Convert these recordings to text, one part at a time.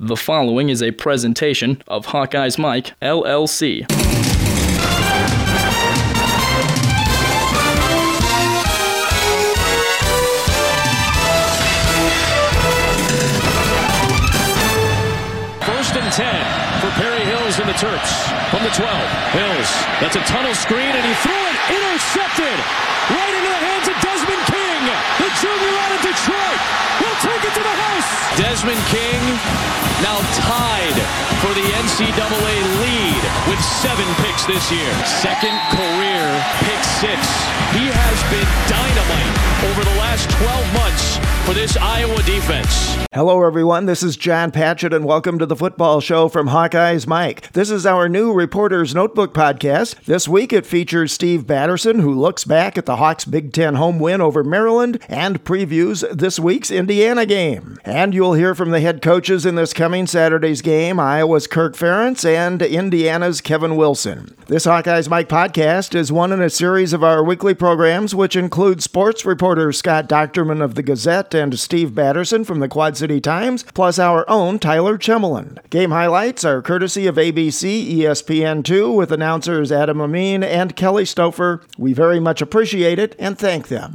The following is a presentation of Hawkeyes Mike, LLC. First and 10 for Perry Hills in the Terps. From the 12, Hills. That's a tunnel screen, and he threw it. Intercepted. Right into the hands of Desmond King. The junior out of Detroit will take it to the house. Desmond King now tied for the NCAA lead with 7 picks this year. Second career pick 6. He has been dynamite over the last 12 months for this Iowa defense. Hello, everyone. This is John Patchett, and welcome to the football show from Hawkeyes Mike. This is our new Reporter's Notebook podcast. This week it features Steve Batterson, who looks back at the Hawks' Big Ten home win over Maryland and previews this week's Indiana game. And you'll hear from the head coaches in this coming Saturday's game, Iowa's Kirk Ferentz and Indiana's Kevin Wilson. This Hawkeyes Mike podcast is one in a series of our weekly programs, which include sports reporters Scott Docterman of the Gazette and Steve Batterson from the Quad City Times, plus our own Tyler Chemelin. Game highlights are courtesy of ABC, ESPN2, with announcers Adam Amin and Kelly Stouffer. We very much appreciate it and thank them.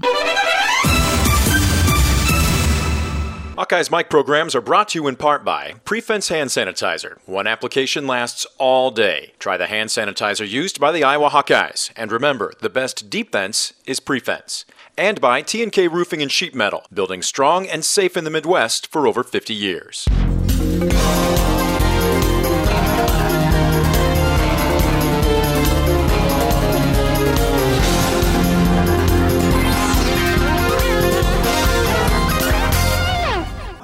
Hawkeyes Mike programs are brought to you in part by Prefence Hand Sanitizer. One application lasts all day. Try the hand sanitizer used by the Iowa Hawkeyes. And remember, the best defense is Prefence. And by T&K Roofing and Sheet Metal, building strong and safe in the Midwest for over 50 years.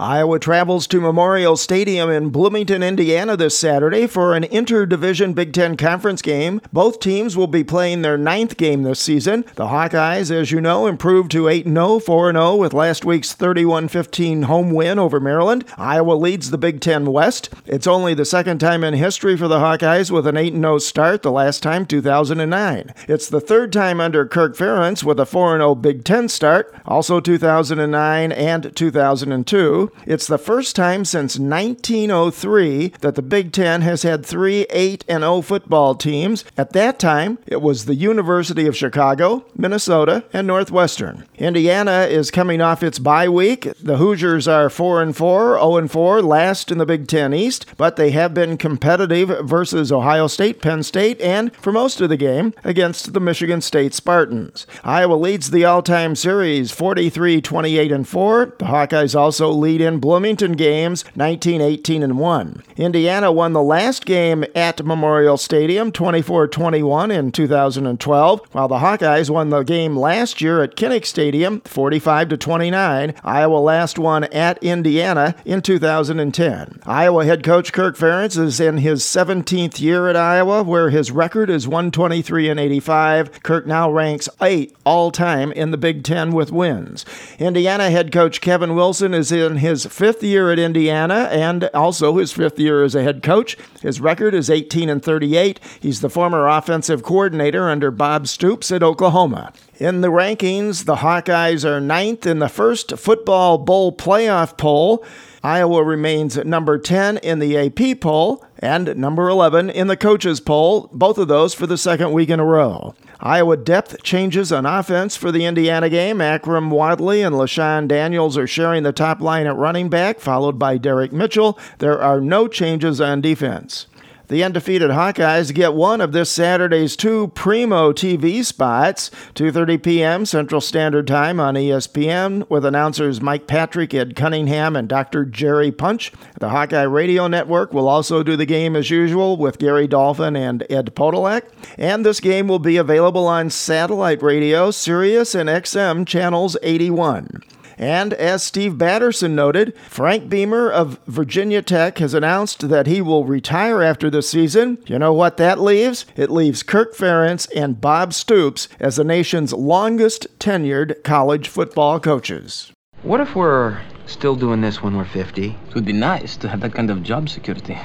Iowa travels to Memorial Stadium in Bloomington, Indiana this Saturday for an interdivision Big Ten conference game. Both teams will be playing their 9th game this season. The Hawkeyes, as you know, improved to 8-0, 4-0 with last week's 31-15 home win over Maryland. Iowa leads the Big Ten West. It's only the second time in history for the Hawkeyes with an 8-0 start, the last time 2009. It's the third time under Kirk Ferentz with a 4-0 Big Ten start, also 2009 and 2002. It's the first time since 1903 that the Big Ten has had 3 8-0 football teams. At that time, it was the University of Chicago, Minnesota, and Northwestern. Indiana is coming off its bye week. The Hoosiers are 4-4, 0-4, last in the Big Ten East, but they have been competitive versus Ohio State, Penn State, and, for most of the game, against the Michigan State Spartans. Iowa leads the all-time series 43-28-4. The Hawkeyes also lead in Bloomington games 19-18-1. Indiana won the last game at Memorial Stadium 24-21 in 2012, while the Hawkeyes won the game last year at Kinnick Stadium 45-29. Iowa last won at Indiana in 2010. Iowa head coach Kirk Ferentz is in his 17th year at Iowa, where his record is 123-85. Kirk now ranks 8th all-time in the Big Ten with wins. Indiana head coach Kevin Wilson is in his 5th year at Indiana and also his 5th year as a head coach. His record is 18-38. He's the former offensive coordinator under Bob Stoops at Oklahoma. In the rankings, the Hawkeyes are 9th in the first Football Bowl playoff poll. Iowa remains at number 10 in the AP poll and number 11 in the coaches poll, both of those for the second week in a row. Iowa depth changes on offense for the Indiana game. Akrum Wadley and LeShun Daniels are sharing the top line at running back, followed by Derek Mitchell. There are no changes on defense. The undefeated Hawkeyes get one of this Saturday's 2 primo TV spots, 2:30 p.m. Central Standard Time on ESPN, with announcers Mike Patrick, Ed Cunningham, and Dr. Jerry Punch. The Hawkeye Radio Network will also do the game as usual with Gary Dolphin and Ed Podolak. And this game will be available on satellite radio, Sirius, and XM channels 81. And as Steve Batterson noted, Frank Beamer of Virginia Tech has announced that he will retire after this season. You know what that leaves? It leaves Kirk Ferentz and Bob Stoops as the nation's longest-tenured college football coaches. What if we're still doing this when we're 50? It would be nice to have that kind of job security.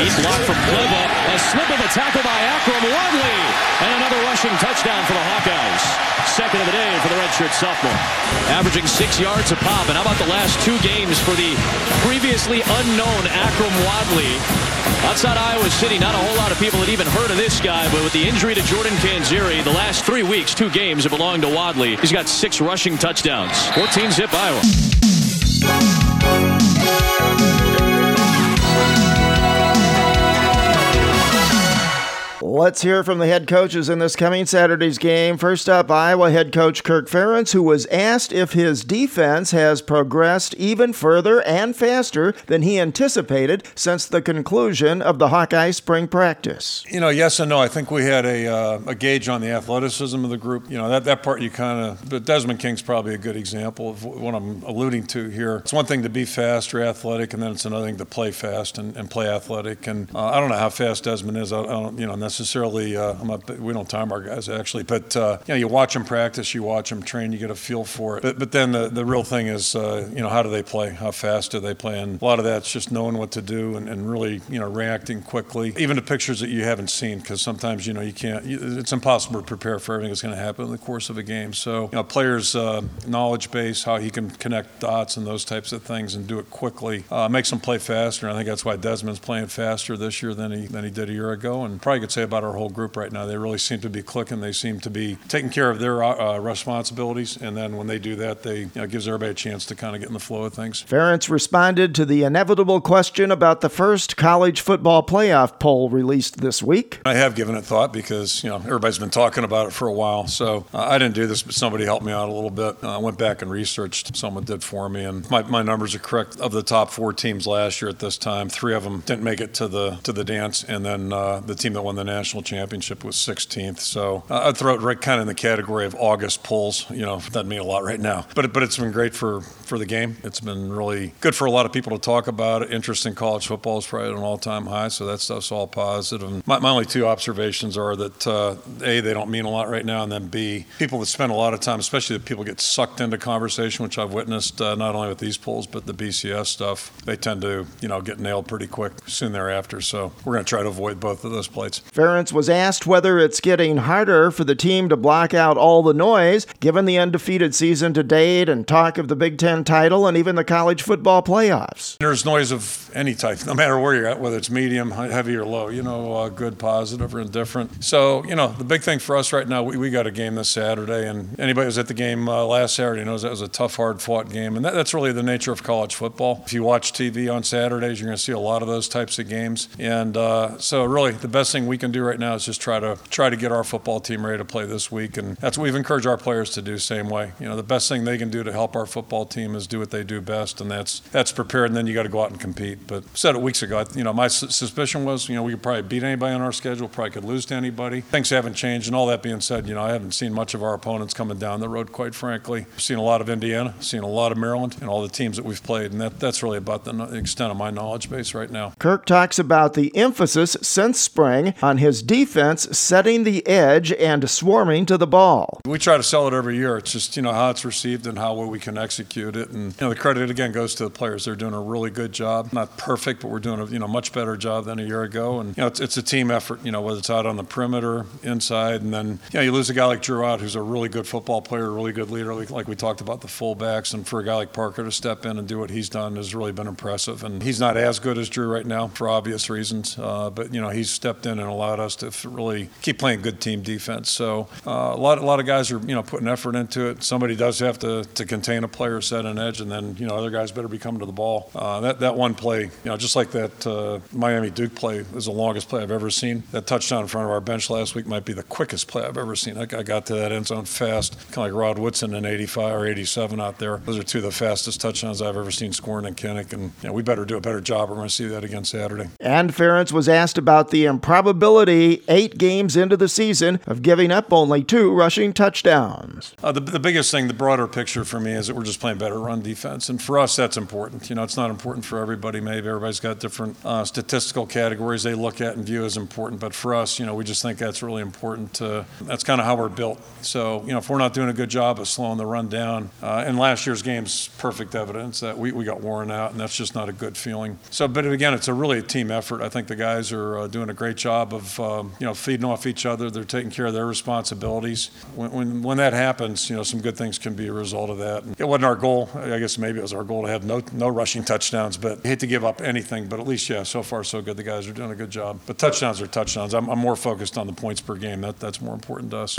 Deep block from Kleba. A slip of a tackle by Akrum Wadley. And another rushing touchdown for the Hawkeyes. Second of the day for the redshirt sophomore. Averaging 6 yards a pop. And how about the last two games for the previously unknown Akrum Wadley? Outside Iowa City, not a whole lot of people had even heard of this guy, but with the injury to Jordan Canzeri, the last 3 weeks, two games have belonged to Wadley. He's got 6 rushing touchdowns. 14-zip Iowa. Let's hear from the head coaches in this coming Saturday's game. First up, Iowa head coach Kirk Ferentz, who was asked if his defense has progressed even further and faster than he anticipated since the conclusion of the Hawkeye spring practice. You know, yes and no. I think we had a gauge on the athleticism of the group. You know, that part you kind of, but Desmond King's probably a good example of what I'm alluding to here. It's one thing to be fast or athletic, and then it's another thing to play fast and play athletic. And I don't know how fast Desmond is. I don't, you know, necessarily. We don't time our guys actually, but you know, you watch them practice, you watch them train, you get a feel for it. But then the real thing is, you know, how do they play? How fast do they play? And a lot of that's just knowing what to do and really, you know, reacting quickly, even to pictures that you haven't seen, because sometimes, you know, you can't. It's impossible to prepare for everything that's going to happen in the course of a game. So, you know, players' knowledge base, how he can connect dots and those types of things, and do it quickly, makes them play faster. And I think that's why Desmond's playing faster this year than he did a year ago, and probably could say about our whole group right now. They really seem to be clicking. They seem to be taking care of their responsibilities, and then when they do that, they, you know, gives everybody a chance to kind of get in the flow of things. Ferentz responded to the inevitable question about the first college football playoff poll released this week. I have given it thought because, you know, everybody's been talking about it for a while, so I didn't do this, but somebody helped me out a little bit. I went back and researched. Someone did for me, and my numbers are correct. Of the top 4 teams last year at this time, 3 of them didn't make it to the dance, and then the team that won the national championship was 16th, so I'd throw it right kind of in the category of August polls. You know, doesn't mean a lot right now, but it's been great for the game. It's been really good for a lot of people to talk about it. Interest in college football is probably at an all-time high, so that stuff's all positive. And my only 2 observations are that A, they don't mean a lot right now, and then B, people that spend a lot of time, especially the people get sucked into conversation, which I've witnessed not only with these polls but the BCS stuff. They tend to, you know, get nailed pretty quick soon thereafter, so we're going to try to avoid both of those plates. Ferentz was asked whether it's getting harder for the team to block out all the noise, given the undefeated season to date and talk of the Big Ten title and even the college football playoffs. There's noise of any type, no matter where you're at, whether it's medium, heavy, or low, you know, good, positive, or indifferent. So, you know, the big thing for us right now, we got a game this Saturday, and anybody who was at the game last Saturday knows that was a tough, hard-fought game, and that's really the nature of college football. If you watch TV on Saturdays, you're going to see a lot of those types of games, and so really the best thing we can do right now is just try to get our football team ready to play this week, and that's what we've encouraged our players to do same way. You know, the best thing they can do to help our football team is do what they do best, and that's prepared, and then you got to go out and compete. But I said it weeks ago, you know, my suspicion was, you know, we could probably beat anybody on our schedule, probably could lose to anybody. Things haven't changed, and all that being said, you know, I haven't seen much of our opponents coming down the road, quite frankly. I've seen a lot of Indiana, seen a lot of Maryland, and all the teams that we've played, and that's really about the extent of my knowledge base right now. Kirk talks about the emphasis since spring on his defense setting the edge and swarming to the ball. We try to sell it every year. It's just, you know, how it's received and how well we can execute it. And, you know, the credit again goes to the players. They're doing a really good job. Not perfect, but we're doing a, you know, much better job than a year ago. And, you know, it's a team effort, you know, whether it's out on the perimeter, inside, and then, you know, you lose a guy like Drew Ott, who's a really good football player, a really good leader, like we talked about the fullbacks, and for a guy like Parker to step in and do what he's done has really been impressive. And he's not as good as Drew right now for obvious reasons, but, you know, he's stepped in and allowed us to really keep playing good team defense. So a lot of guys are, you know, putting effort into it. Somebody does have to contain a player, set an edge, and then, you know, other guys better be coming to the ball. That one play, you know, just like that Miami-Duke play is the longest play I've ever seen. That touchdown in front of our bench last week might be the quickest play I've ever seen. That guy got to that end zone fast, kind of like Rod Woodson in 85 or 87 out there. Those are 2 of the fastest touchdowns I've ever seen scoring in Kinnick, and, you know, we better do a better job. We're going to see that again Saturday. And Ferentz was asked about the improbability capability 8 games into the season of giving up only 2 rushing touchdowns. The biggest thing, the broader picture for me, is that we're just playing better run defense. And for us, that's important. You know, it's not important for everybody. Maybe everybody's got different statistical categories they look at and view as important. But for us, you know, we just think that's really important. That's kind of how we're built. So, you know, if we're not doing a good job of slowing the run down, and last year's game's perfect evidence that we got worn out, and that's just not a good feeling. So, but again, it's a team effort. I think the guys are doing a great job of, you know, feeding off each other. They're taking care of their responsibilities. When that happens, you know, some good things can be a result of that. And it wasn't our goal. I guess maybe it was our goal to have no rushing touchdowns, but I hate to give up anything, but at least, yeah, so far so good. The guys are doing a good job. But touchdowns are touchdowns. I'm more focused on the points per game. That's more important to us.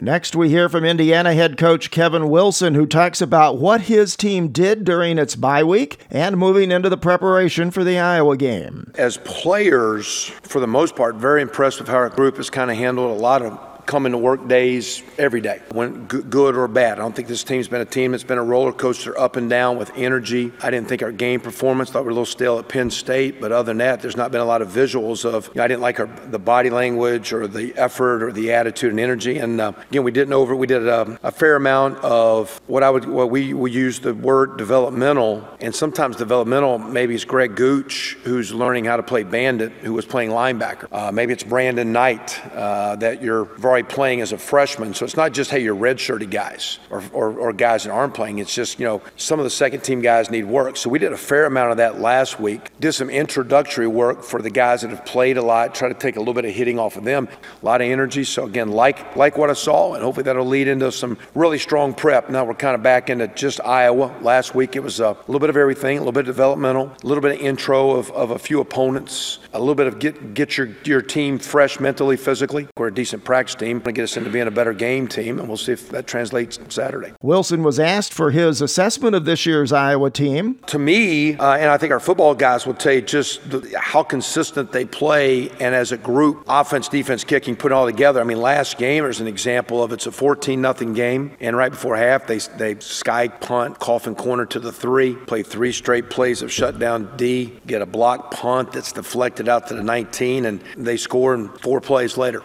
Next, we hear from Indiana head coach Kevin Wilson, who talks about what his team did during its bye week and moving into the preparation for the Iowa game. As players, for the most part, very impressed with how our group has kind of handled a lot of coming to work days every day, when good or bad. I don't think this team's been a team that's been a roller coaster up and down with energy. I didn't think our game performance, thought we were a little stale at Penn State, but other than that, there's not been a lot of visuals of, you know, I didn't like the body language or the effort or the attitude and energy. And again, we did a fair amount of we use the word developmental, and sometimes developmental maybe is Greg Gooch, who's learning how to play bandit, who was playing linebacker. Maybe it's Brandon Knight that you're playing as a freshman, so it's not just, hey, your red-shirted guys or guys that aren't playing. It's just, you know, some of the second-team guys need work. So we did a fair amount of that last week. Did some introductory work for the guys that have played a lot, try to take a little bit of hitting off of them. A lot of energy. So, again, like what I saw, and hopefully that'll lead into some really strong prep. Now we're kind of back into just Iowa. Last week it was a little bit of everything, a little bit of developmental, a little bit of intro of a few opponents, a little bit of get your team fresh mentally, physically. We're a decent practice team to get us into being a better game team, and we'll see if that translates Saturday. Wilson was asked for his assessment of this year's Iowa team. To me, and I think our football guys will tell you just how consistent they play, and as a group, offense, defense, kicking, put it all together. I mean, last game is an example of, it's a 14-0 game, and right before half, they sky punt, coffin corner to the 3, play 3 straight plays of shutdown D, get a block punt that's deflected out to the 19, and they score in 3 plays later.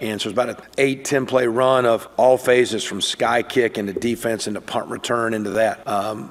And so it's about an 8-10 play run of all phases, from sky kick into defense into punt return into that.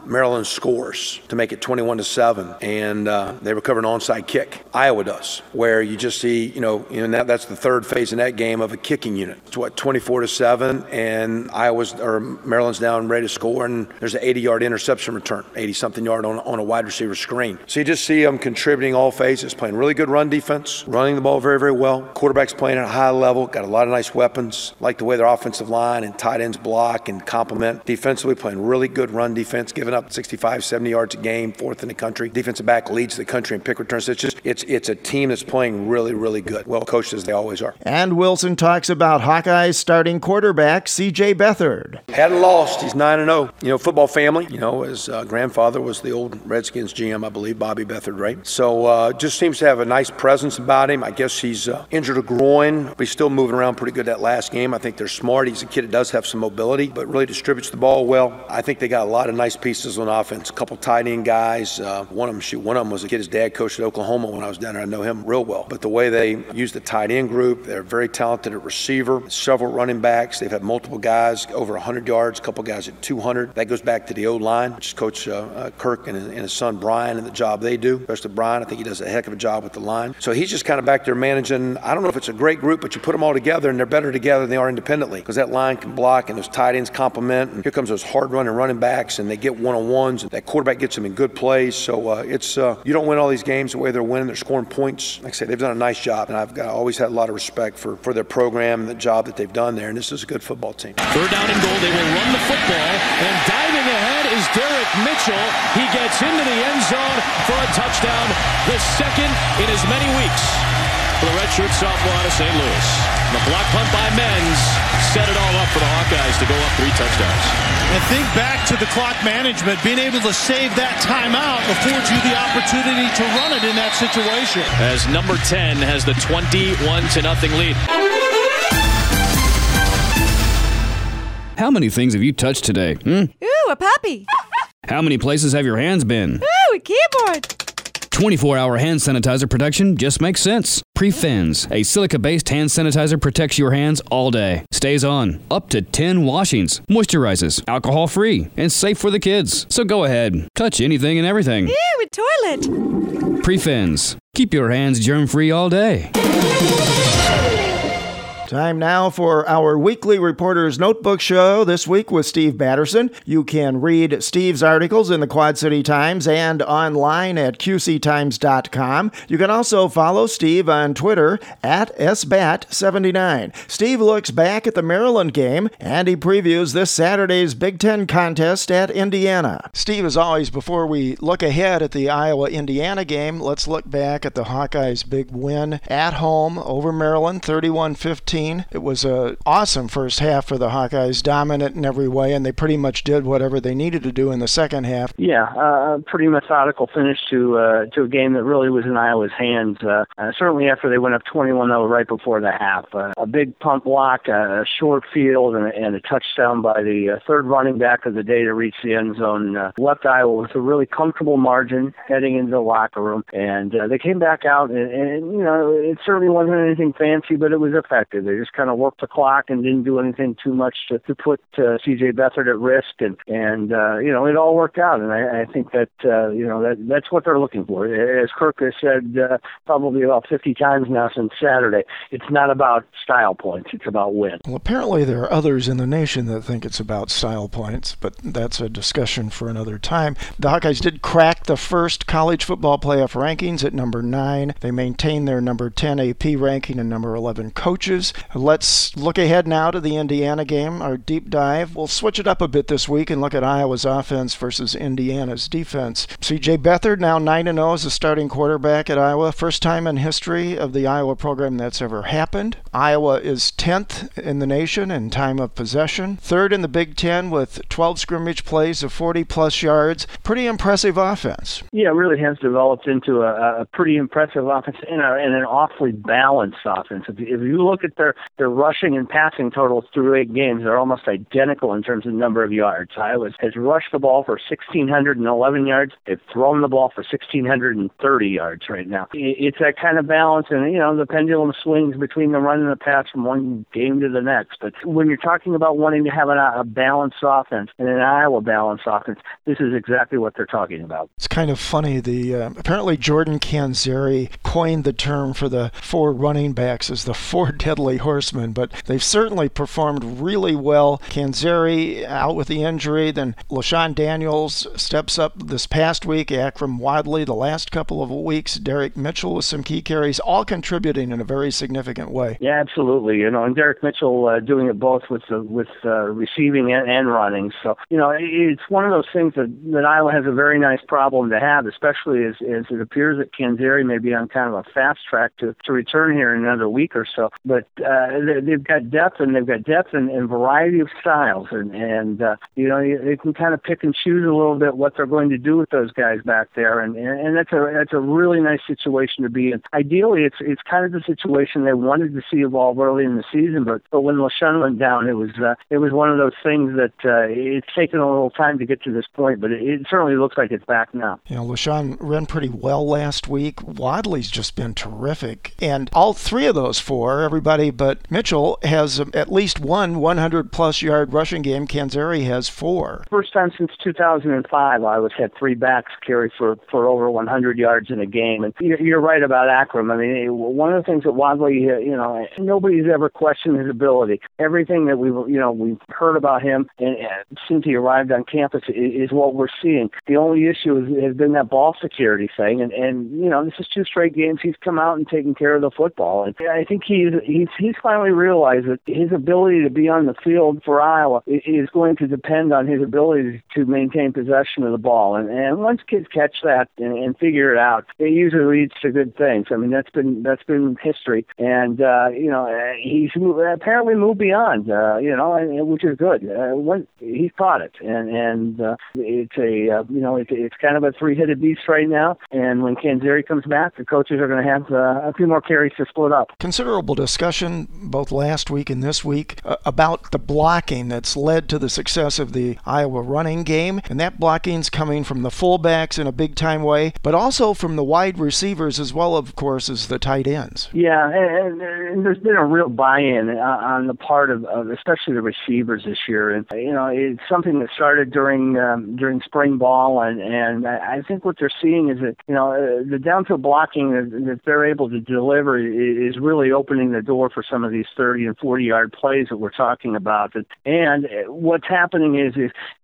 Maryland scores to make it 21-7, and they recover an onside kick. Iowa does, where you just see, you know that's the third phase in that game of a kicking unit. It's 24-7, and Maryland's down ready to score, and there's an 80-yard interception return, 80-something yard on a wide receiver screen. So you just see them contributing all phases, playing really good run defense, running the ball very, very well. Quarterback's playing at a high level, got a lot of nice weapons. Like the way their offensive line and tight ends block and complement. Defensively, playing really good run defense, giving up 65, 70 yards a game, 4th in the country. Defensive back leads the country in pick returns. It's just, it's a team that's playing really, really good. Well coached, as they always are. And Wilson talks about Hawkeyes starting quarterback C.J. Beathard. Hadn't lost. He's 9-0. You know, football family. You know, his grandfather was the old Redskins GM, I believe, Bobby Beathard, right? So just seems to have a nice presence about him. I guess he's injured a groin, but he's still moving around pretty good that last game. I think they're smart. He's a kid that does have some mobility, but really distributes the ball well. I think they got a lot of nice pieces on offense. A couple tight end guys. One of them was a kid his dad coached at Oklahoma when I was down there. I know him real well. But the way they use the tight end group, they're very talented at receiver, several running backs. They've had multiple guys over 100 yards, a couple guys at 200. That goes back to the O-line, which is Coach Kirk and his son Brian and the job they do. Especially Brian, I think he does a heck of a job with the line. So he's just kind of back there managing. I don't know if it's a great group, but you put them all together and they're better together than they are independently, because that line can block and those tight ends complement, and here comes those hard running backs, and they get one-on-ones, and that quarterback gets them in good plays. So you don't win all these games the way they're winning. They're scoring points. Like I say, they've done a nice job, and I always had a lot of respect for their program and the job that they've done there, and this is a good football team. 3rd down and goal, they will run the football, and diving ahead is Derek Mitchell. He gets into the end zone for a touchdown, the 2nd in as many weeks for the redshirt sophomore out of St. Louis. And the block punt by Menz set it all up for the Hawkeyes to go up 3 touchdowns. And think back to the clock management, being able to save that timeout affords you the opportunity to run it in that situation. As number 10 has the 21-0 lead. How many things have you touched today? Ooh, a puppy. How many places have your hands been? Ooh, a keyboard. 24-hour hand sanitizer protection just makes sense. Prefence, a silica-based hand sanitizer, protects your hands all day. Stays on up to 10 washings. Moisturizes, alcohol-free, and safe for the kids. So go ahead, touch anything and everything. Ew, a toilet. Prefence, keep your hands germ-free all day. Time now for our weekly Reporter's Notebook show, this week with Steve Batterson. You can read Steve's articles in the Quad City Times and online at qctimes.com. You can also follow Steve on Twitter at sbat79. Steve looks back at the Maryland game, and he previews this Saturday's Big Ten contest at Indiana. Steve, as always, before we look ahead at the Iowa-Indiana game, let's look back at the Hawkeyes' big win at home over Maryland, 31-15. It was an awesome first half for the Hawkeyes, dominant in every way, and they pretty much did whatever they needed to do in the second half. Yeah, pretty methodical finish to a game that really was in Iowa's hands, certainly after they went up 21-0 right before the half. A big punt block, a short field, and a touchdown by the third running back of the day to reach the end zone. Left Iowa with a really comfortable margin heading into the locker room, and they came back out, and you know, it certainly wasn't anything fancy, but it was effective. They just kind of worked the clock and didn't do anything too much to put C.J. Beathard at risk. And you know, it all worked out. And I think that, you know, that's what they're looking for. As Kirk has said probably about 50 times now since Saturday, it's not about style points. It's about wins. Well, apparently there are others in the nation that think it's about style points, but that's a discussion for another time. The Hawkeyes did crack the first college football playoff rankings at number 9. They maintained their number 10 AP ranking and number 11 coaches. Let's look ahead now to the Indiana game, our deep dive. We'll switch it up a bit this week and look at Iowa's offense versus Indiana's defense. C.J. Beathard, now 9-0 as the starting quarterback at Iowa. First time in history of the Iowa program that's ever happened. Iowa is 10th in the nation in time of possession. Third in the Big Ten with 12 scrimmage plays of 40-plus yards. Pretty impressive offense. Yeah, it really has developed into a pretty impressive offense and an awfully balanced offense. If you look at their rushing and passing totals through 8 games, they're almost identical in terms of number of yards. Iowa has rushed the ball for 1,611 yards. They've thrown the ball for 1,630 yards right now. It's that kind of balance, and, you know, the pendulum swings between the run and the pass from one game to the next. But when you're talking about wanting to have a balanced offense and an Iowa balanced offense, this is exactly what they're talking about. It's kind of funny. Apparently Jordan Canzeri coined the term for the 4 running backs as the 4 deadly horsemen, but they've certainly performed really well. Canzeri out with the injury, then LeShun Daniels steps up this past week, Akrum Wadley the last couple of weeks, Derek Mitchell with some key carries, all contributing in a very significant way. Yeah, absolutely. You know, and Derek Mitchell doing it both with receiving and running. So, you know, it's one of those things that Iowa has a very nice problem to have, especially as it appears that Canzeri may be on kind of a fast track to return here in another week or so. But they've got depth, and they've got depth and variety of styles, and you know, they can kind of pick and choose a little bit what they're going to do with those guys back there, and that's a really nice situation to be in. Ideally, it's kind of the situation they wanted to see evolve early in the season, but when LeShun went down, it was one of those things that it's taken a little time to get to this point, but it certainly looks like it's back now. You know, LeShun ran pretty well last week. Wadley's just been terrific, and all 3 of those 4, everybody but Mitchell has at least one 100-plus yard rushing game. Canzeri has 4. First time since 2005, Iowa's had 3 backs carry for over 100 yards in a game. And you're right about Akrum. I mean, one of the things that Wadley, you know, nobody's ever questioned his ability. Everything that we've heard about him and since he arrived on campus is what we're seeing. The only issue has been that ball security thing. And you know, this is 2 straight games he's come out and taken care of the football. And I think he's finally realized that his ability to be on the field for Iowa is going to depend on his ability to maintain possession of the ball. And once kids catch that and figure it out, it usually leads to good things. I mean, that's been history. And, you know, he's apparently moved beyond, you know, which is good. He's caught it. And it's a, you know, it's kind of a three-headed beast right now. And when Canzeri comes back, the coaches are going to have a few more carries to split up. Considerable discussion discussion both last week and this week about the blocking that's led to the success of the Iowa running game, and that blocking's coming from the fullbacks in a big-time way, but also from the wide receivers as well, of course, as the tight ends. Yeah, and there's been a real buy-in on the part of especially the receivers this year, and you know it's something that started during spring ball, and I think what they're seeing is that you know the downfield blocking that they're able to deliver is really opening the door for some of these 30 and 40 yard plays that we're talking about. And what's happening is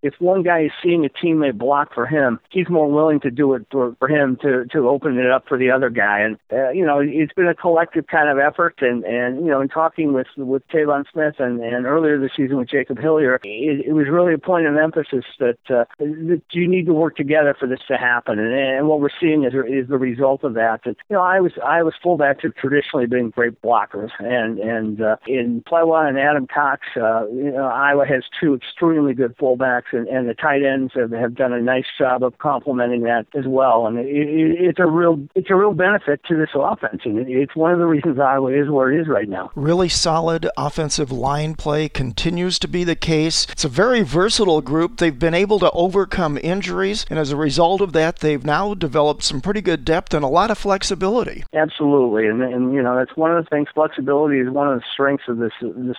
if one guy is seeing a teammate block for him, he's more willing to do it for him to open it up for the other guy. And you know it's been a collective kind of effort, and you know in talking with Tavon Smith and earlier this season with Jacob Hillier, it was really a point of emphasis that you need to work together for this to happen. And what we're seeing is the result of that. And, you know, Iowa's fullbacks have traditionally been great blockers, and in Plewa and Adam Cox, you know, Iowa has two extremely good fullbacks, and the tight ends have done a nice job of complementing that as well. And it's a real benefit to this offense, and it's one of the reasons Iowa is where it is right now. Really solid offensive line play continues to be the case. It's a very versatile group. They've been able to overcome injuries, and as a result of that, they've now developed some pretty good depth and a lot of flexibility. Absolutely, and you know that's one of the things. Flexibility is one of the strengths of this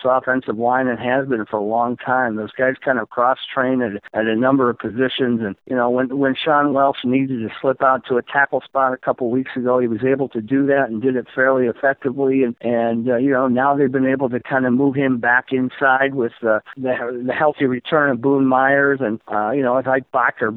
offensive line, and has been for a long time. Those guys kind of cross-train at a number of positions, and you know when Sean Welsh needed to slip out to a tackle spot a couple weeks ago, he was able to do that and did it fairly effectively. And you know now they've been able to kind of move him back inside with the healthy return of Boone Myers, and you know if Ike Bacher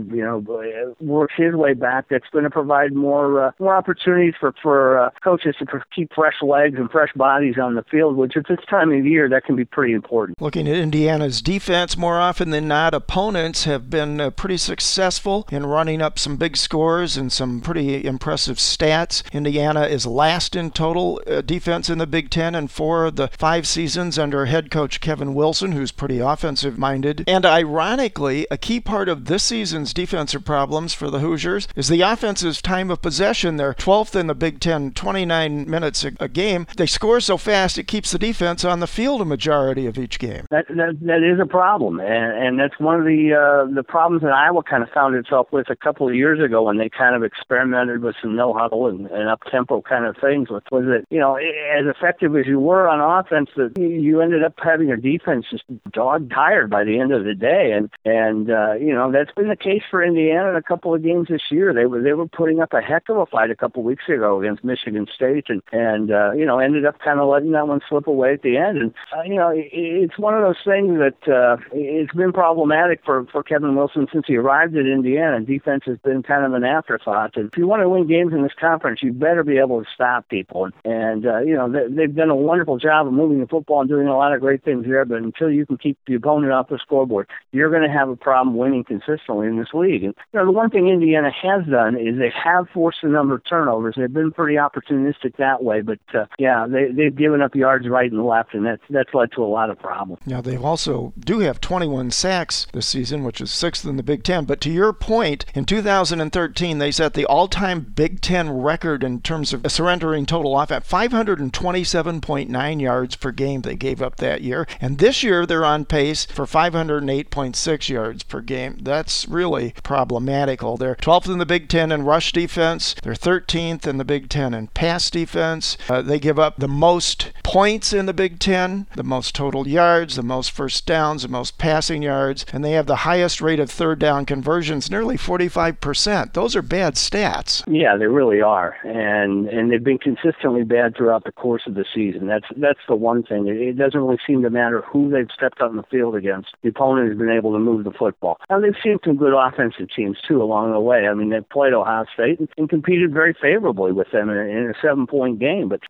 works his way back, that's going to provide more opportunities for coaches to keep fresh legs and fresh bodies on the field, which at this time of year, that can be pretty important. Looking at Indiana's defense, more often than not, opponents have been pretty successful in running up some big scores and some pretty impressive stats. Indiana is last in total defense in the Big Ten in 4 of the 5 seasons under head coach Kevin Wilson, who's pretty offensive-minded. And ironically, a key part of this season's defensive problems for the Hoosiers is the offense's time of possession. They're 12th in the Big Ten, 29 minutes a game. They score so fast, it keeps the defense on the field a majority of each game. That is a problem, and that's one of the problems that Iowa kind of found itself with a couple of years ago when they kind of experimented with some no-huddle and up-tempo kind of things, which was that, you know, as effective as you were on offense, that you ended up having your defense just dog-tired by the end of the day, and you know, that's been the case for Indiana in a couple of games this year. They were putting up a heck of a fight a couple of weeks ago against Michigan State, and you know, ended up kind of letting that one slip away at the end. And you know, it's one of those things that it's been problematic for Kevin Wilson since he arrived at Indiana. Defense has been kind of an afterthought. And if you want to win games in this conference, you better be able to stop people. And you know, they've done a wonderful job of moving the football and doing a lot of great things there. But until you can keep the opponent off the scoreboard, you're going to have a problem winning consistently in this league. And you know, the one thing Indiana has done is they have forced a number of turnovers. They've been pretty opportunistic that way, but yeah, they've given up yards right and left, and that's led to a lot of problems. Now, they also do have 21 sacks this season, which is 6th in the Big Ten. But to your point, in 2013, they set the all-time Big Ten record in terms of surrendering total offense, 527.9 yards per game they gave up that year. And this year, they're on pace for 508.6 yards per game. That's really problematical. They're 12th in the Big Ten in rush defense. They're 13th in the Big Ten in pass defense. They give up the most points in the Big Ten, the most total yards, the most first downs, the most passing yards, and they have the highest rate of third down conversions, nearly 45%. Those are bad stats. Yeah, they really are, and they've been consistently bad throughout the course of the season. That's the one thing. It doesn't really seem to matter who they've stepped on the field against. The opponent has been able to move the football. Now, they've seen some good offensive teams, too, along the way. I mean, they've played Ohio State and competed very favorably with them in a 7-point game, but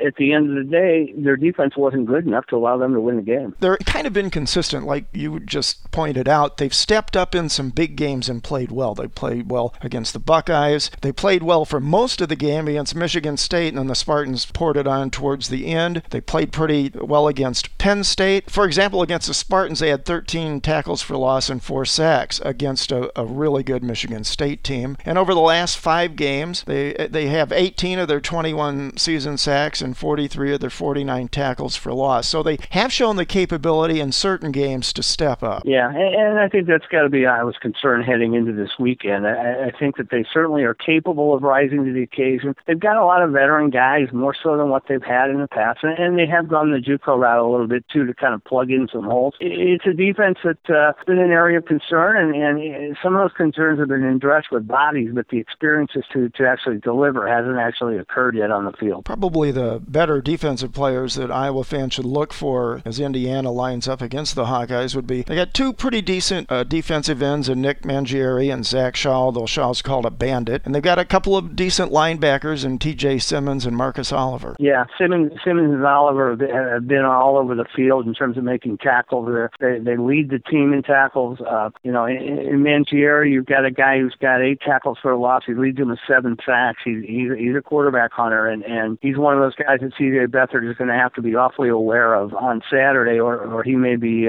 at the end of the day, their defense wasn't good enough to allow them to win the game. They're kind of inconsistent, like you just pointed out. They've stepped up in some big games and played well. They played well against the Buckeyes. They played well for most of the game against Michigan State, and then the Spartans poured it on towards the end. They played pretty well against Penn State. For example, against the Spartans, they had 13 tackles for loss and 4 sacks against a really good Michigan State team. And over the last 5 games, they have 18 of their 21 season sacks and 43 of their their 49 tackles for loss. So they have shown the capability in certain games to step up. Yeah, and I think that's got to be Iowa's concern heading into this weekend. I think that they certainly are capable of rising to the occasion. They've got a lot of veteran guys, more so than what they've had in the past, and they have gone the JUCO route a little bit, too, to kind of plug in some holes. It's a defense that's been an area of concern, and some of those concerns have been addressed with bodies, but the experiences to actually deliver hasn't actually occurred yet on the field. Probably the better defensive players that Iowa fans should look for as Indiana lines up against the Hawkeyes would be, they got two pretty decent defensive ends in Nick Mangieri and Zach Shaw, though Shaw's called a bandit, and they've got a couple of decent linebackers in T.J. Simmons and Marcus Oliver. Yeah, Simmons and Oliver have been all over the field in terms of making tackles. They lead the team in tackles. In Mangieri, you've got a guy who's got 8 tackles for a loss. He leads them with 7 sacks. He's a quarterback hunter, and he's one of those guys that C.J. Beathard is going to have to be awfully aware of on Saturday, or he may be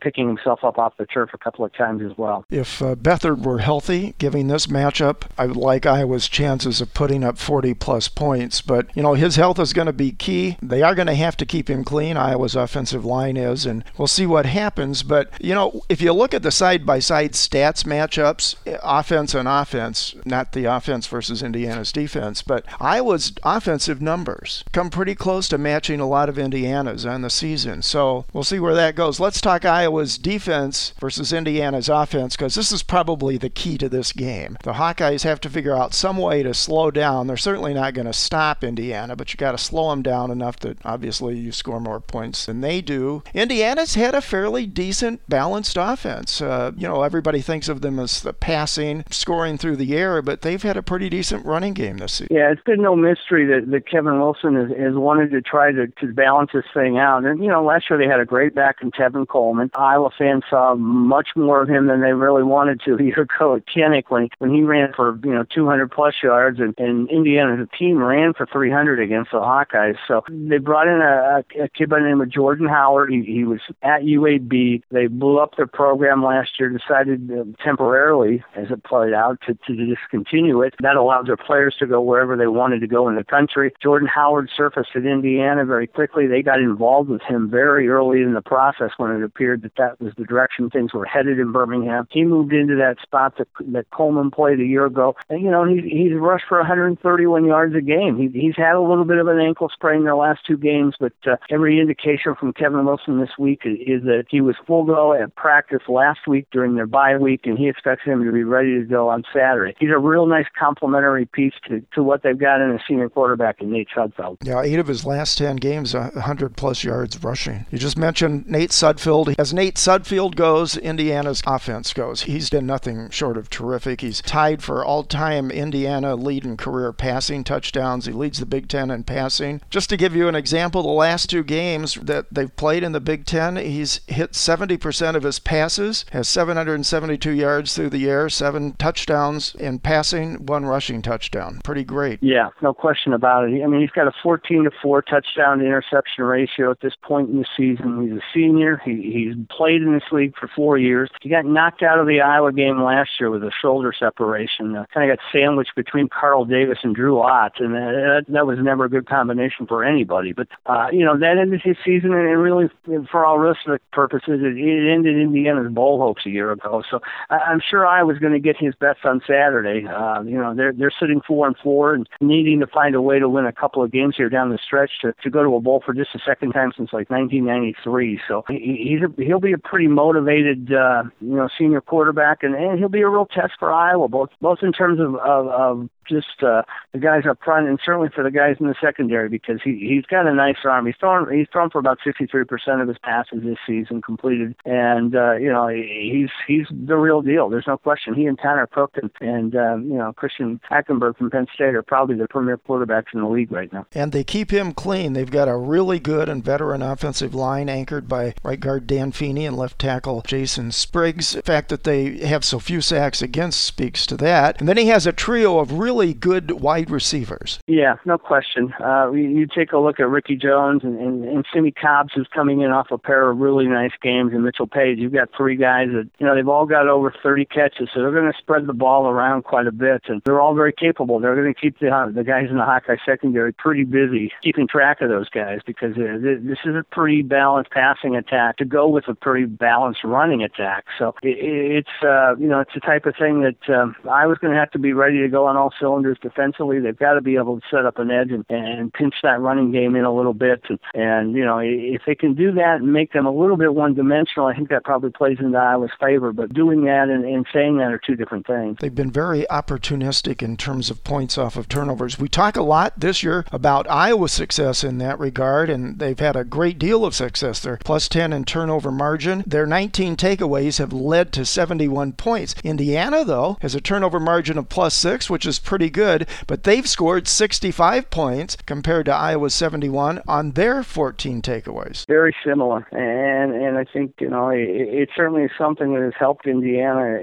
picking himself up off the turf a couple of times as well. If Beathard were healthy, giving this matchup, I would like Iowa's chances of putting up 40-plus points. But, his health is going to be key. They are going to have to keep him clean. Iowa's offensive line is, and we'll see what happens. But, if you look at the side-by-side stats matchups, offense and offense, not the offense versus Indiana's defense, but Iowa's offensive numbers come pretty close to matching a lot of Indiana's on the season. So we'll see where that goes. Let's talk Iowa's defense versus Indiana's offense, because this is probably the key to this game. The Hawkeyes have to figure out some way to slow down. They're certainly not going to stop Indiana, but you got to slow them down enough that obviously you score more points than they do. Indiana's had a fairly decent, balanced offense. Everybody thinks of them as the passing, scoring through the air, but they've had a pretty decent running game this season. Yeah, it's been no mystery that Kevin Wilson has wanted to try to balance this thing out. And, last year they had a great back in Tevin Coleman. Iowa fans saw much more of him than they really wanted to a year ago at Kinnick when he ran for, 200-plus yards, and Indiana, the team, ran for 300 against the Hawkeyes. So they brought in a kid by the name of Jordan Howard. He was at UAB. They blew up their program last year, decided temporarily, as it played out, to discontinue it. That allowed their players to go wherever they wanted to go in the country. Jordan Howard surfaced at Indiana very quickly. They got involved with him very early in the process when it appeared that was the direction things were headed in Birmingham. He moved into that spot that Coleman played a year ago. And, he's rushed for 131 yards a game. He's had a little bit of an ankle sprain in the last 2 games, but every indication from Kevin Wilson this week is that he was full go at practice last week during their bye week, and he expects him to be ready to go on Saturday. He's a real nice complementary piece to what they've got in a senior quarterback in Nate Sudfeld. Yeah, 8 of his last 10 games, 100-plus yards rushing. You just mentioned Nate Sudfeld. As Nate Sudfeld goes, Indiana's offense goes. He's done nothing short of terrific. He's tied for all-time Indiana lead in career passing touchdowns. He leads the Big Ten in passing. Just to give you an example, the last 2 games that they've played in the Big Ten, he's hit 70% of his passes, has 772 yards through the air, 7 touchdowns in passing, 1 rushing touchdown. Pretty great. Yeah, no question about it. I mean, he's got a 14-4 touchdown to interception ratio at this point in the season. He's a senior. He's played in this league for 4 years. He got knocked out of the Iowa game last year with a shoulder separation. Kind of got sandwiched between Carl Davis and Drew Ott, and that was never a good combination for anybody. But, that ended his season, and it really, for all realistic purposes, it ended Indiana's bowl hopes a year ago. So I'm sure Iowa's going to get his best on Saturday. They're sitting 4-4 and needing to find a way to win a couple of games here down the stretch to go to a bowl for just the second time since like 1993. So he'll be a pretty motivated, senior quarterback, and he'll be a real test for Iowa, both in terms of just the guys up front and certainly for the guys in the secondary, because he's got a nice arm. He's thrown for about 63% of his passes this season completed, and he's the real deal. There's no question. He and Tanner Cook and Christian Hackenberg from Penn State are probably the premier quarterbacks in the league right now. And they keep him clean. They've got a really good and veteran offensive line anchored by right guard Dan Feeney and left tackle Jason Spriggs. The fact that they have so few sacks against speaks to that. And then he has a trio of really really good wide receivers. Yeah, no question. You take a look at Ricky Jones and Simi Cobbs, who's coming in off a pair of really nice games, and Mitchell Page. You've got three guys that, you know, they've all got over 30 catches, so they're going to spread the ball around quite a bit, and they're all very capable. They're going to keep the guys in the Hawkeye secondary pretty busy keeping track of those guys, because this is a pretty balanced passing attack to go with a pretty balanced running attack. So it's the type of thing that I was going to have to be ready to go on all cylinders defensively. They've got to be able to set up an edge and pinch that running game in a little bit. And, you know, if they can do that and make them a little bit one-dimensional, I think that probably plays into Iowa's favor. But doing that and saying that are two different things. They've been very opportunistic in terms of points off of turnovers. We talk a lot this year about Iowa's success in that regard, and they've had a great deal of success there. Plus 10 in turnover margin. Their 19 takeaways have led to 71 points. Indiana, though, has a turnover margin of plus 6, which is pretty good, but they've scored 65 points compared to Iowa's 71 on their 14 takeaways. Very similar, and I think, you know, it certainly is something that has helped Indiana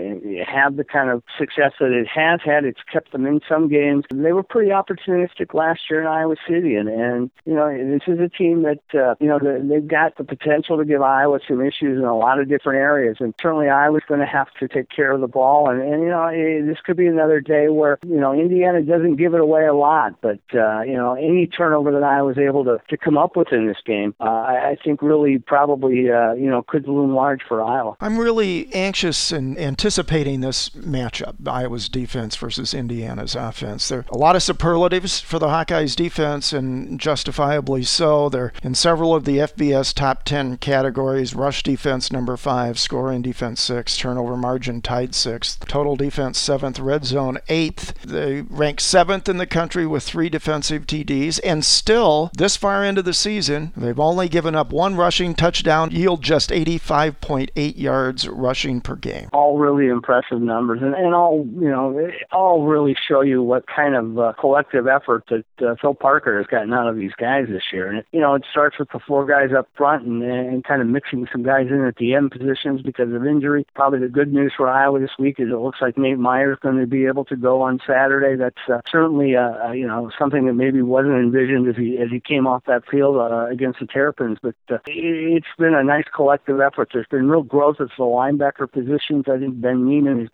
have the kind of success that it has had. It's kept them in some games. They were pretty opportunistic last year in Iowa City, and you know, this is a team that, you know, they've got the potential to give Iowa some issues in a lot of different areas, and certainly Iowa's going to have to take care of the ball, and you know, this could be another day where, you know, Indiana doesn't give it away a lot, but, you know, any turnover that I was able to come up with in this game, I think really probably, you know, could loom large for Iowa. I'm really anxious and anticipating this matchup, Iowa's defense versus Indiana's offense. There are a lot of superlatives for the Hawkeyes defense, and justifiably so. They're in several of the FBS top 10 categories: rush defense number 5, scoring defense 6, turnover margin tied 6th, total defense 7th, red zone 8th. They rank 7th in the country with 3 defensive TDs, and still, this far into the season, they've only given up 1 rushing touchdown, yield just 85.8 yards rushing per game. All really impressive numbers, and all, you know, all really show you what kind of collective effort that Phil Parker has gotten out of these guys this year. And, you know, it starts with the 4 guys up front and kind of mixing some guys in at the end positions because of injury. Probably the good news for Iowa this week is it looks like Nate Meyer's going to be able to go on Saturday. That's certainly, you know, something that maybe wasn't envisioned as he came off that field against the Terrapins. But it's been a nice collective effort. There's been real growth at the linebacker positions. I think Ben Neiman has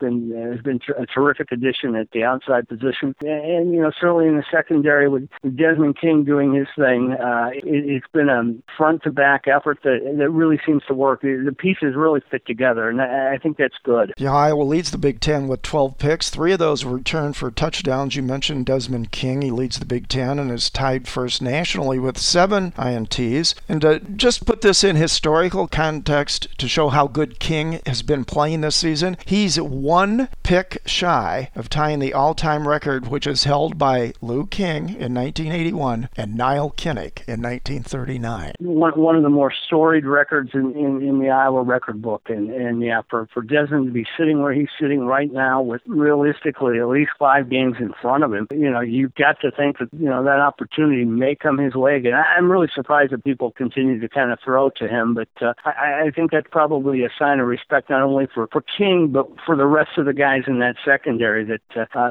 been a terrific addition at the outside position. And, you know, certainly in the secondary with Desmond King doing his thing, it's been a front-to-back effort that really seems to work. The pieces really fit together, and I think that's good. Yeah, Iowa leads the Big Ten with 12 picks. 3 of those were returned for touchdowns. You mentioned Desmond King. He leads the Big Ten and is tied first nationally with 7 INTs. And to just put this in historical context to show how good King has been playing this season, he's 1 pick shy of tying the all-time record, which is held by Lou King in 1981 and Niall Kinnick in 1939. One of the more storied records in the Iowa record book. And yeah, for Desmond to be sitting where he's sitting right now with realistically at least 5 games in front of him, you know, you've got to think that, you know, that opportunity may come his way again. I'm really surprised that people continue to kind of throw to him, but I think that's probably a sign of respect not only for King, but for the rest of the guys in that secondary, that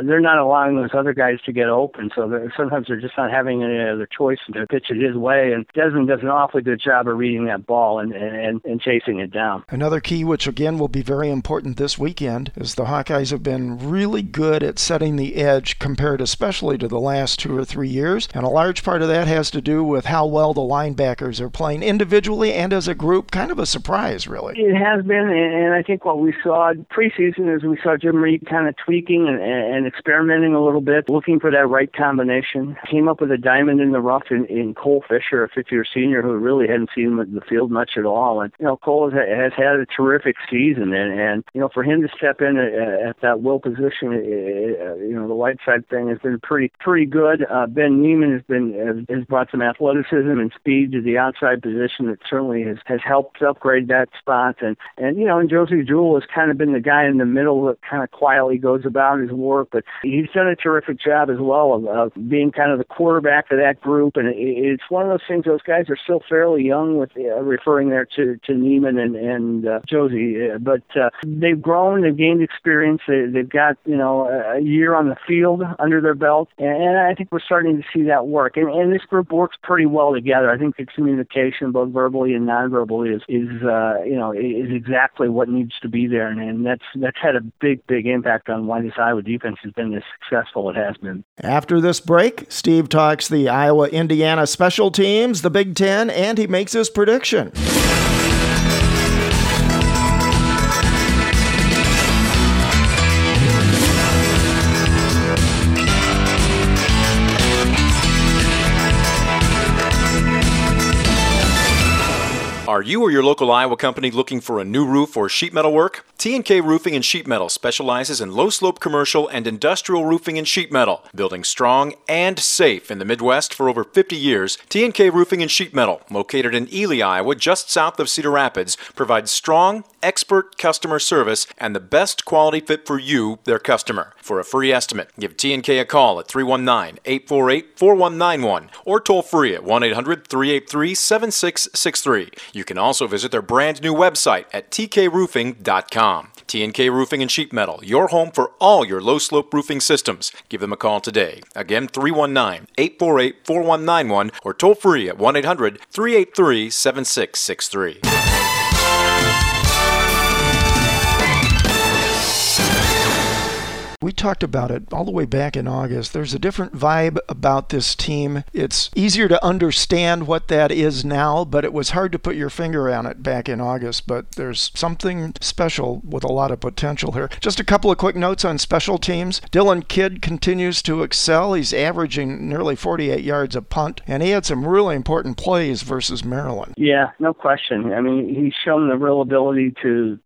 they're not allowing those other guys to get open, so sometimes they're just not having any other choice to pitch it his way, and Desmond does an awfully good job of reading that ball and chasing it down. Another key, which again will be very important this weekend, is the Hawkeyes have been really good at setting the edge compared especially to the last 2 or 3 years, and a large part of that has to do with how well the linebackers are playing individually and as a group. Kind of a surprise, really. It has been, and I think what we saw preseason is we saw Jim Reed kind of tweaking and experimenting a little bit, looking for that right combination. Came up with a diamond in the rough in Cole Fisher, a fifth-year senior who really hadn't seen the field much at all. And, you know, Cole has had a terrific season, and you know, for him to step in at that will position, you know, the white side thing has been pretty good. Ben Neiman has brought some athleticism and speed to the outside position that certainly has helped upgrade that spot. And you know, and Josie Jewell has kind of been the guy in the middle that kind of quietly goes about his work, but he's done a terrific job as well of being kind of the quarterback of that group. And it's one of those things, those guys are still fairly young, with referring there to Neiman and Josie, but they've grown, they've gained experience, they've got, you know, a year on the field under their belt, and I think we're starting to see that work. And this group works pretty well together. I think the communication, both verbally and non-verbally, is exactly what needs to be there, and that's had a big impact on why this Iowa defense has been as successful it has been. After this break, Steve talks the Iowa-Indiana special teams, the Big Ten, and he makes his prediction. Are you or your local Iowa company looking for a new roof or sheet metal work? T&K Roofing and Sheet Metal specializes in low-slope commercial and industrial roofing and sheet metal. Building strong and safe in the Midwest for over 50 years, T&K Roofing and Sheet Metal, located in Ely, Iowa, just south of Cedar Rapids, provides strong, expert customer service and the best quality fit for you, their customer. For a free estimate, give T&K a call at 319-848-4191 or toll-free at 1-800-383-7663. You can also visit their brand new website at tkroofing.com. T&K Roofing and Sheet Metal, your home for all your low-slope roofing systems. Give them a call today. Again, 319-848-4191 or toll-free at 1-800-383-7663. We talked about it all the way back in August. There's a different vibe about this team. It's easier to understand what that is now, but it was hard to put your finger on it back in August. But there's something special with a lot of potential here. Just a couple of quick notes on special teams. Dylan Kidd continues to excel. He's averaging nearly 48 yards a punt, and he had some really important plays versus Maryland. Yeah, no question. I mean, he's shown the real ability to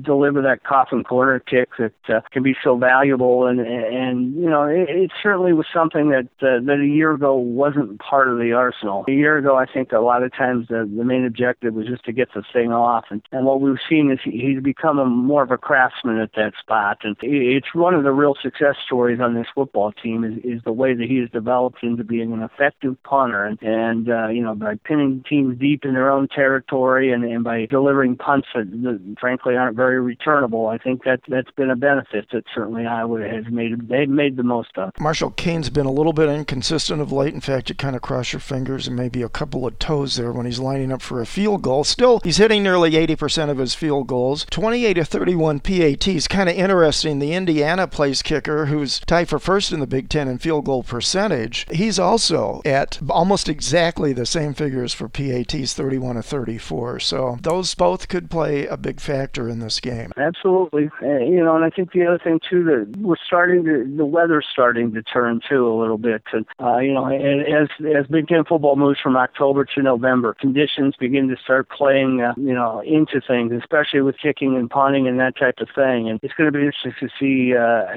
deliver that coffin corner kick that can be so valuable, and you know, it certainly was something that a year ago wasn't part of the arsenal. A year ago, I think a lot of times the main objective was just to get the thing off, and what we've seen is he's become more of a craftsman at that spot, and it's one of the real success stories on this football team is the way that he has developed into being an effective punter, and you know, by pinning teams deep in their own territory and by delivering punts that frankly aren't very returnable. I think that's been a benefit that certainly Iowa has made the most of. Marshall Kane's been a little bit inconsistent of late. In fact, you kind of cross your fingers and maybe a couple of toes there when he's lining up for a field goal. Still, he's hitting nearly 80% of his field goals. 28-31 PATs. Kind of interesting. The Indiana place kicker, who's tied for first in the Big Ten in field goal percentage, he's also at almost exactly the same figures for PATs, 31-34. So those both could play a big factor in this game. Absolutely. You know, and I think the other thing too, the weather's starting to turn too a little bit. And, you know, as Big Ten football moves from October to November, conditions begin to start playing, you know, into things, especially with kicking and punting and that type of thing. And it's going to be interesting to see,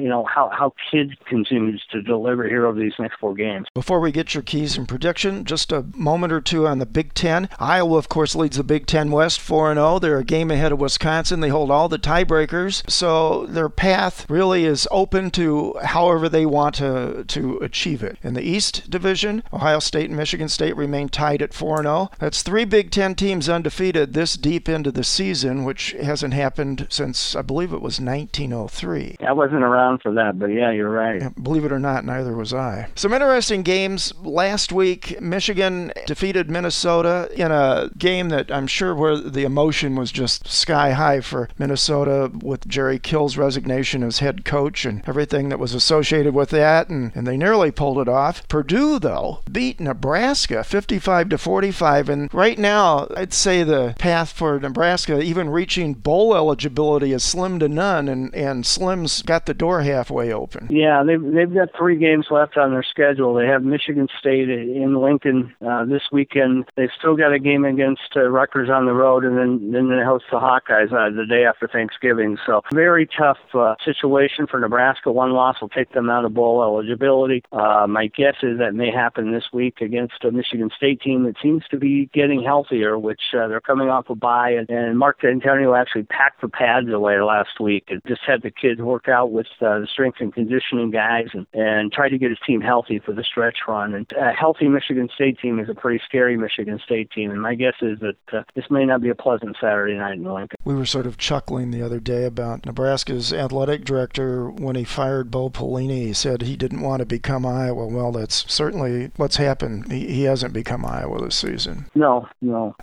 you know, how Kidd continues to deliver here over these next four games. Before we get your keys and prediction, just a moment or two on the Big Ten. Iowa, of course, leads the Big Ten West 4-0. They're a game ahead of Wisconsin. They hold all the tiebreakers, so their path really is open to however they want to achieve it. In the East Division, Ohio State and Michigan State remain tied at 4-0. That's three Big Ten teams undefeated this deep into the season, which hasn't happened since, I believe it was 1903. I wasn't around for that, but yeah, you're right. Yeah, believe it or not, neither was I. Some interesting games. Last week, Michigan defeated Minnesota in a game that I'm sure where the emotion was just sky high for Minnesota with Jerry Kill's resignation as head coach and everything that was associated with that, and they nearly pulled it off. Purdue, though, beat Nebraska 55-45, and right now I'd say the path for Nebraska even reaching bowl eligibility is slim to none, and Slim's got the door halfway open. Yeah, they've got three games left on their schedule. They have Michigan State in Lincoln this weekend. They've still got a game against Rutgers on the road, and then they host the Hawkeyes the day after Thanksgiving. So very tough situation for Nebraska. One loss will take them out of bowl eligibility. My guess is that may happen this week against a Michigan State team that seems to be getting healthier, which they're coming off a bye, and Mark D'Antonio actually packed the pads away last week and just had the kids work out with the strength and conditioning guys and try to get his team healthy for the stretch run. And a healthy Michigan State team is a pretty scary Michigan State team, and my guess is that this may not be a pleasant Saturday night in Lincoln. We were sort of chuckling the other day about Nebraska's athletic director Doctor, when he fired Bo Pelini, he said he didn't want to become Iowa. Well, that's certainly what's happened. He hasn't become Iowa this season. No.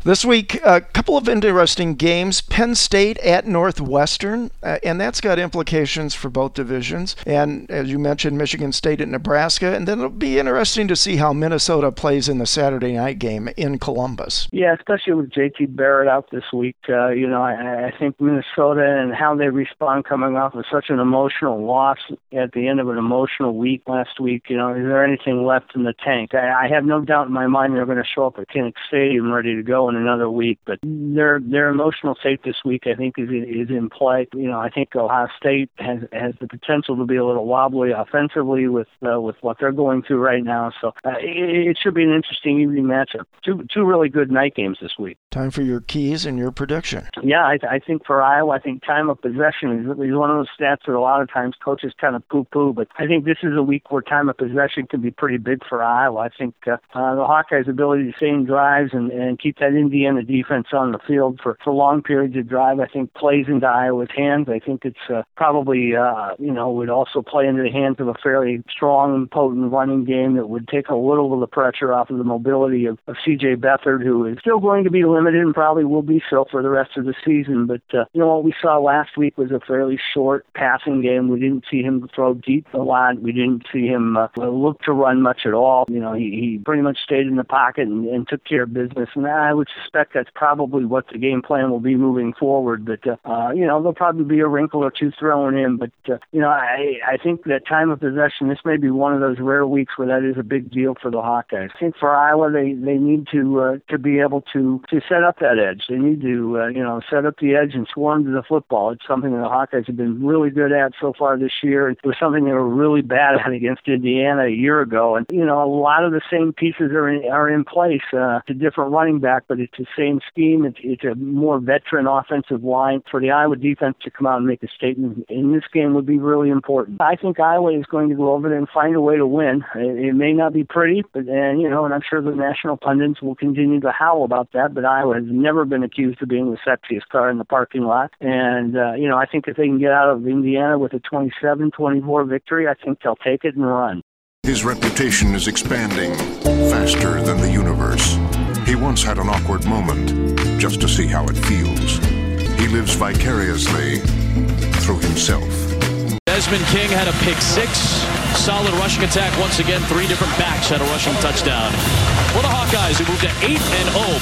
This week, a couple of interesting games. Penn State at Northwestern, and that's got implications for both divisions. And as you mentioned, Michigan State at Nebraska. And then it'll be interesting to see how Minnesota plays in the Saturday night game in Columbus. Yeah, especially with J.T. Barrett out this week. I think Minnesota and how they respond coming off of such an emotional loss at the end of an emotional week last week, is there anything left in the tank? I have no doubt in my mind they're going to show up at Kinnick Stadium ready to go in another week, but their emotional state this week, I think, is in play. I think Ohio State has the potential to be a little wobbly offensively with what they're going through right now, so it should be an interesting evening matchup. Two really good night games this week. Time for your keys and your prediction. Yeah, I think for Iowa, I think time of possession is one of those stats that a lot of times coaches kind of poo-poo, but I think this is a week where time of possession can be pretty big for Iowa. I think the Hawkeyes' ability to stay in drives and keep that Indiana defense on the field for long periods of drive, I think plays into Iowa's hands. I think it's probably would also play into the hands of a fairly strong and potent running game that would take a little of the pressure off of the mobility of C.J. Beathard, who is still going to be limited and probably will be so for the rest of the season. But what we saw last week was a fairly short passing game. We didn't see him throw deep a lot. We didn't see him look to run much at all. He pretty much stayed in the pocket and took care of business. And I would suspect that's probably what the game plan will be moving forward. But there'll probably be a wrinkle or two thrown in. But I think that time of possession, this may be one of those rare weeks where that is a big deal for the Hawkeyes. I think for Iowa, they need to be able to set up that edge. They need to set up the edge and swarm to the football. It's something that the Hawkeyes have been really good at so far this year. It was something they were really bad at against Indiana a year ago. And a lot of the same pieces are in place. It's a different running back, but it's the same scheme. It's a more veteran offensive line. For the Iowa defense to come out and make a statement in this game would be really important. I think Iowa is going to go over there and find a way to win. It may not be pretty, but I'm sure the national pundits will continue to howl about that. But Iowa has never been accused of being the sexiest car in the parking lot. And, I think if they can get out of Indiana with a 27-24 victory, I think they'll take it and run. His reputation is expanding faster than the universe. He once had an awkward moment just to see how it feels. He lives vicariously through himself. Desmond King had a pick six. Solid rushing attack once again. Three different backs had a rushing touchdown. For the Hawkeyes, who moved to 8-0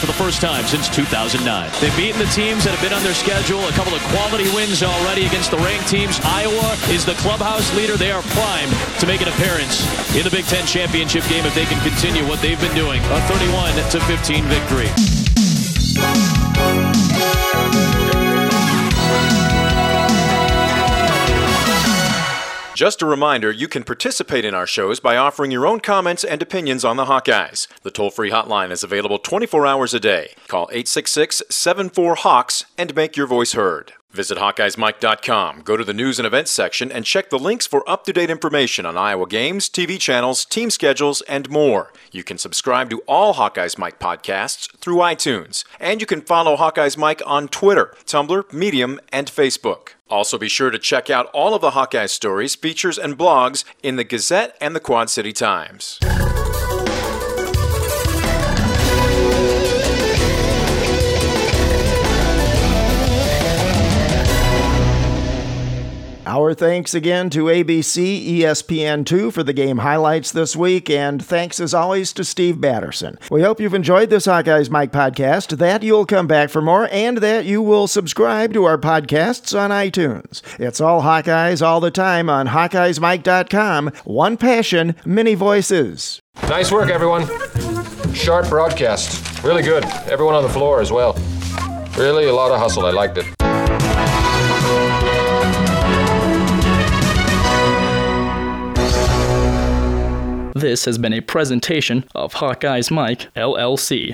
for the first time since 2009. They've beaten the teams that have been on their schedule. A couple of quality wins already against the ranked teams. Iowa is the clubhouse leader. They are primed to make an appearance in the Big Ten championship game if they can continue what they've been doing. A 31-15 victory. Just a reminder, you can participate in our shows by offering your own comments and opinions on the Hawkeyes. The toll-free hotline is available 24 hours a day. Call 866-74-HAWKS and make your voice heard. Visit HawkeyesMike.com, go to the news and events section, and check the links for up-to-date information on Iowa games, TV channels, team schedules, and more. You can subscribe to all Hawkeyes Mike podcasts through iTunes, and you can follow Hawkeyes Mike on Twitter, Tumblr, Medium, and Facebook. Also be sure to check out all of the Hawkeyes stories, features, and blogs in the Gazette and the Quad City Times. Our thanks again to ABC, ESPN2 for the game highlights this week, and thanks as always to Steve Batterson. We hope you've enjoyed this Hawkeyes Mike podcast, that you'll come back for more, and that you will subscribe to our podcasts on iTunes. It's all Hawkeyes all the time on HawkeyesMike.com. One passion, many voices. Nice work, everyone. Sharp broadcast. Really good. Everyone on the floor as well. Really a lot of hustle. I liked it. This has been a presentation of Hawkeyes Mike, LLC.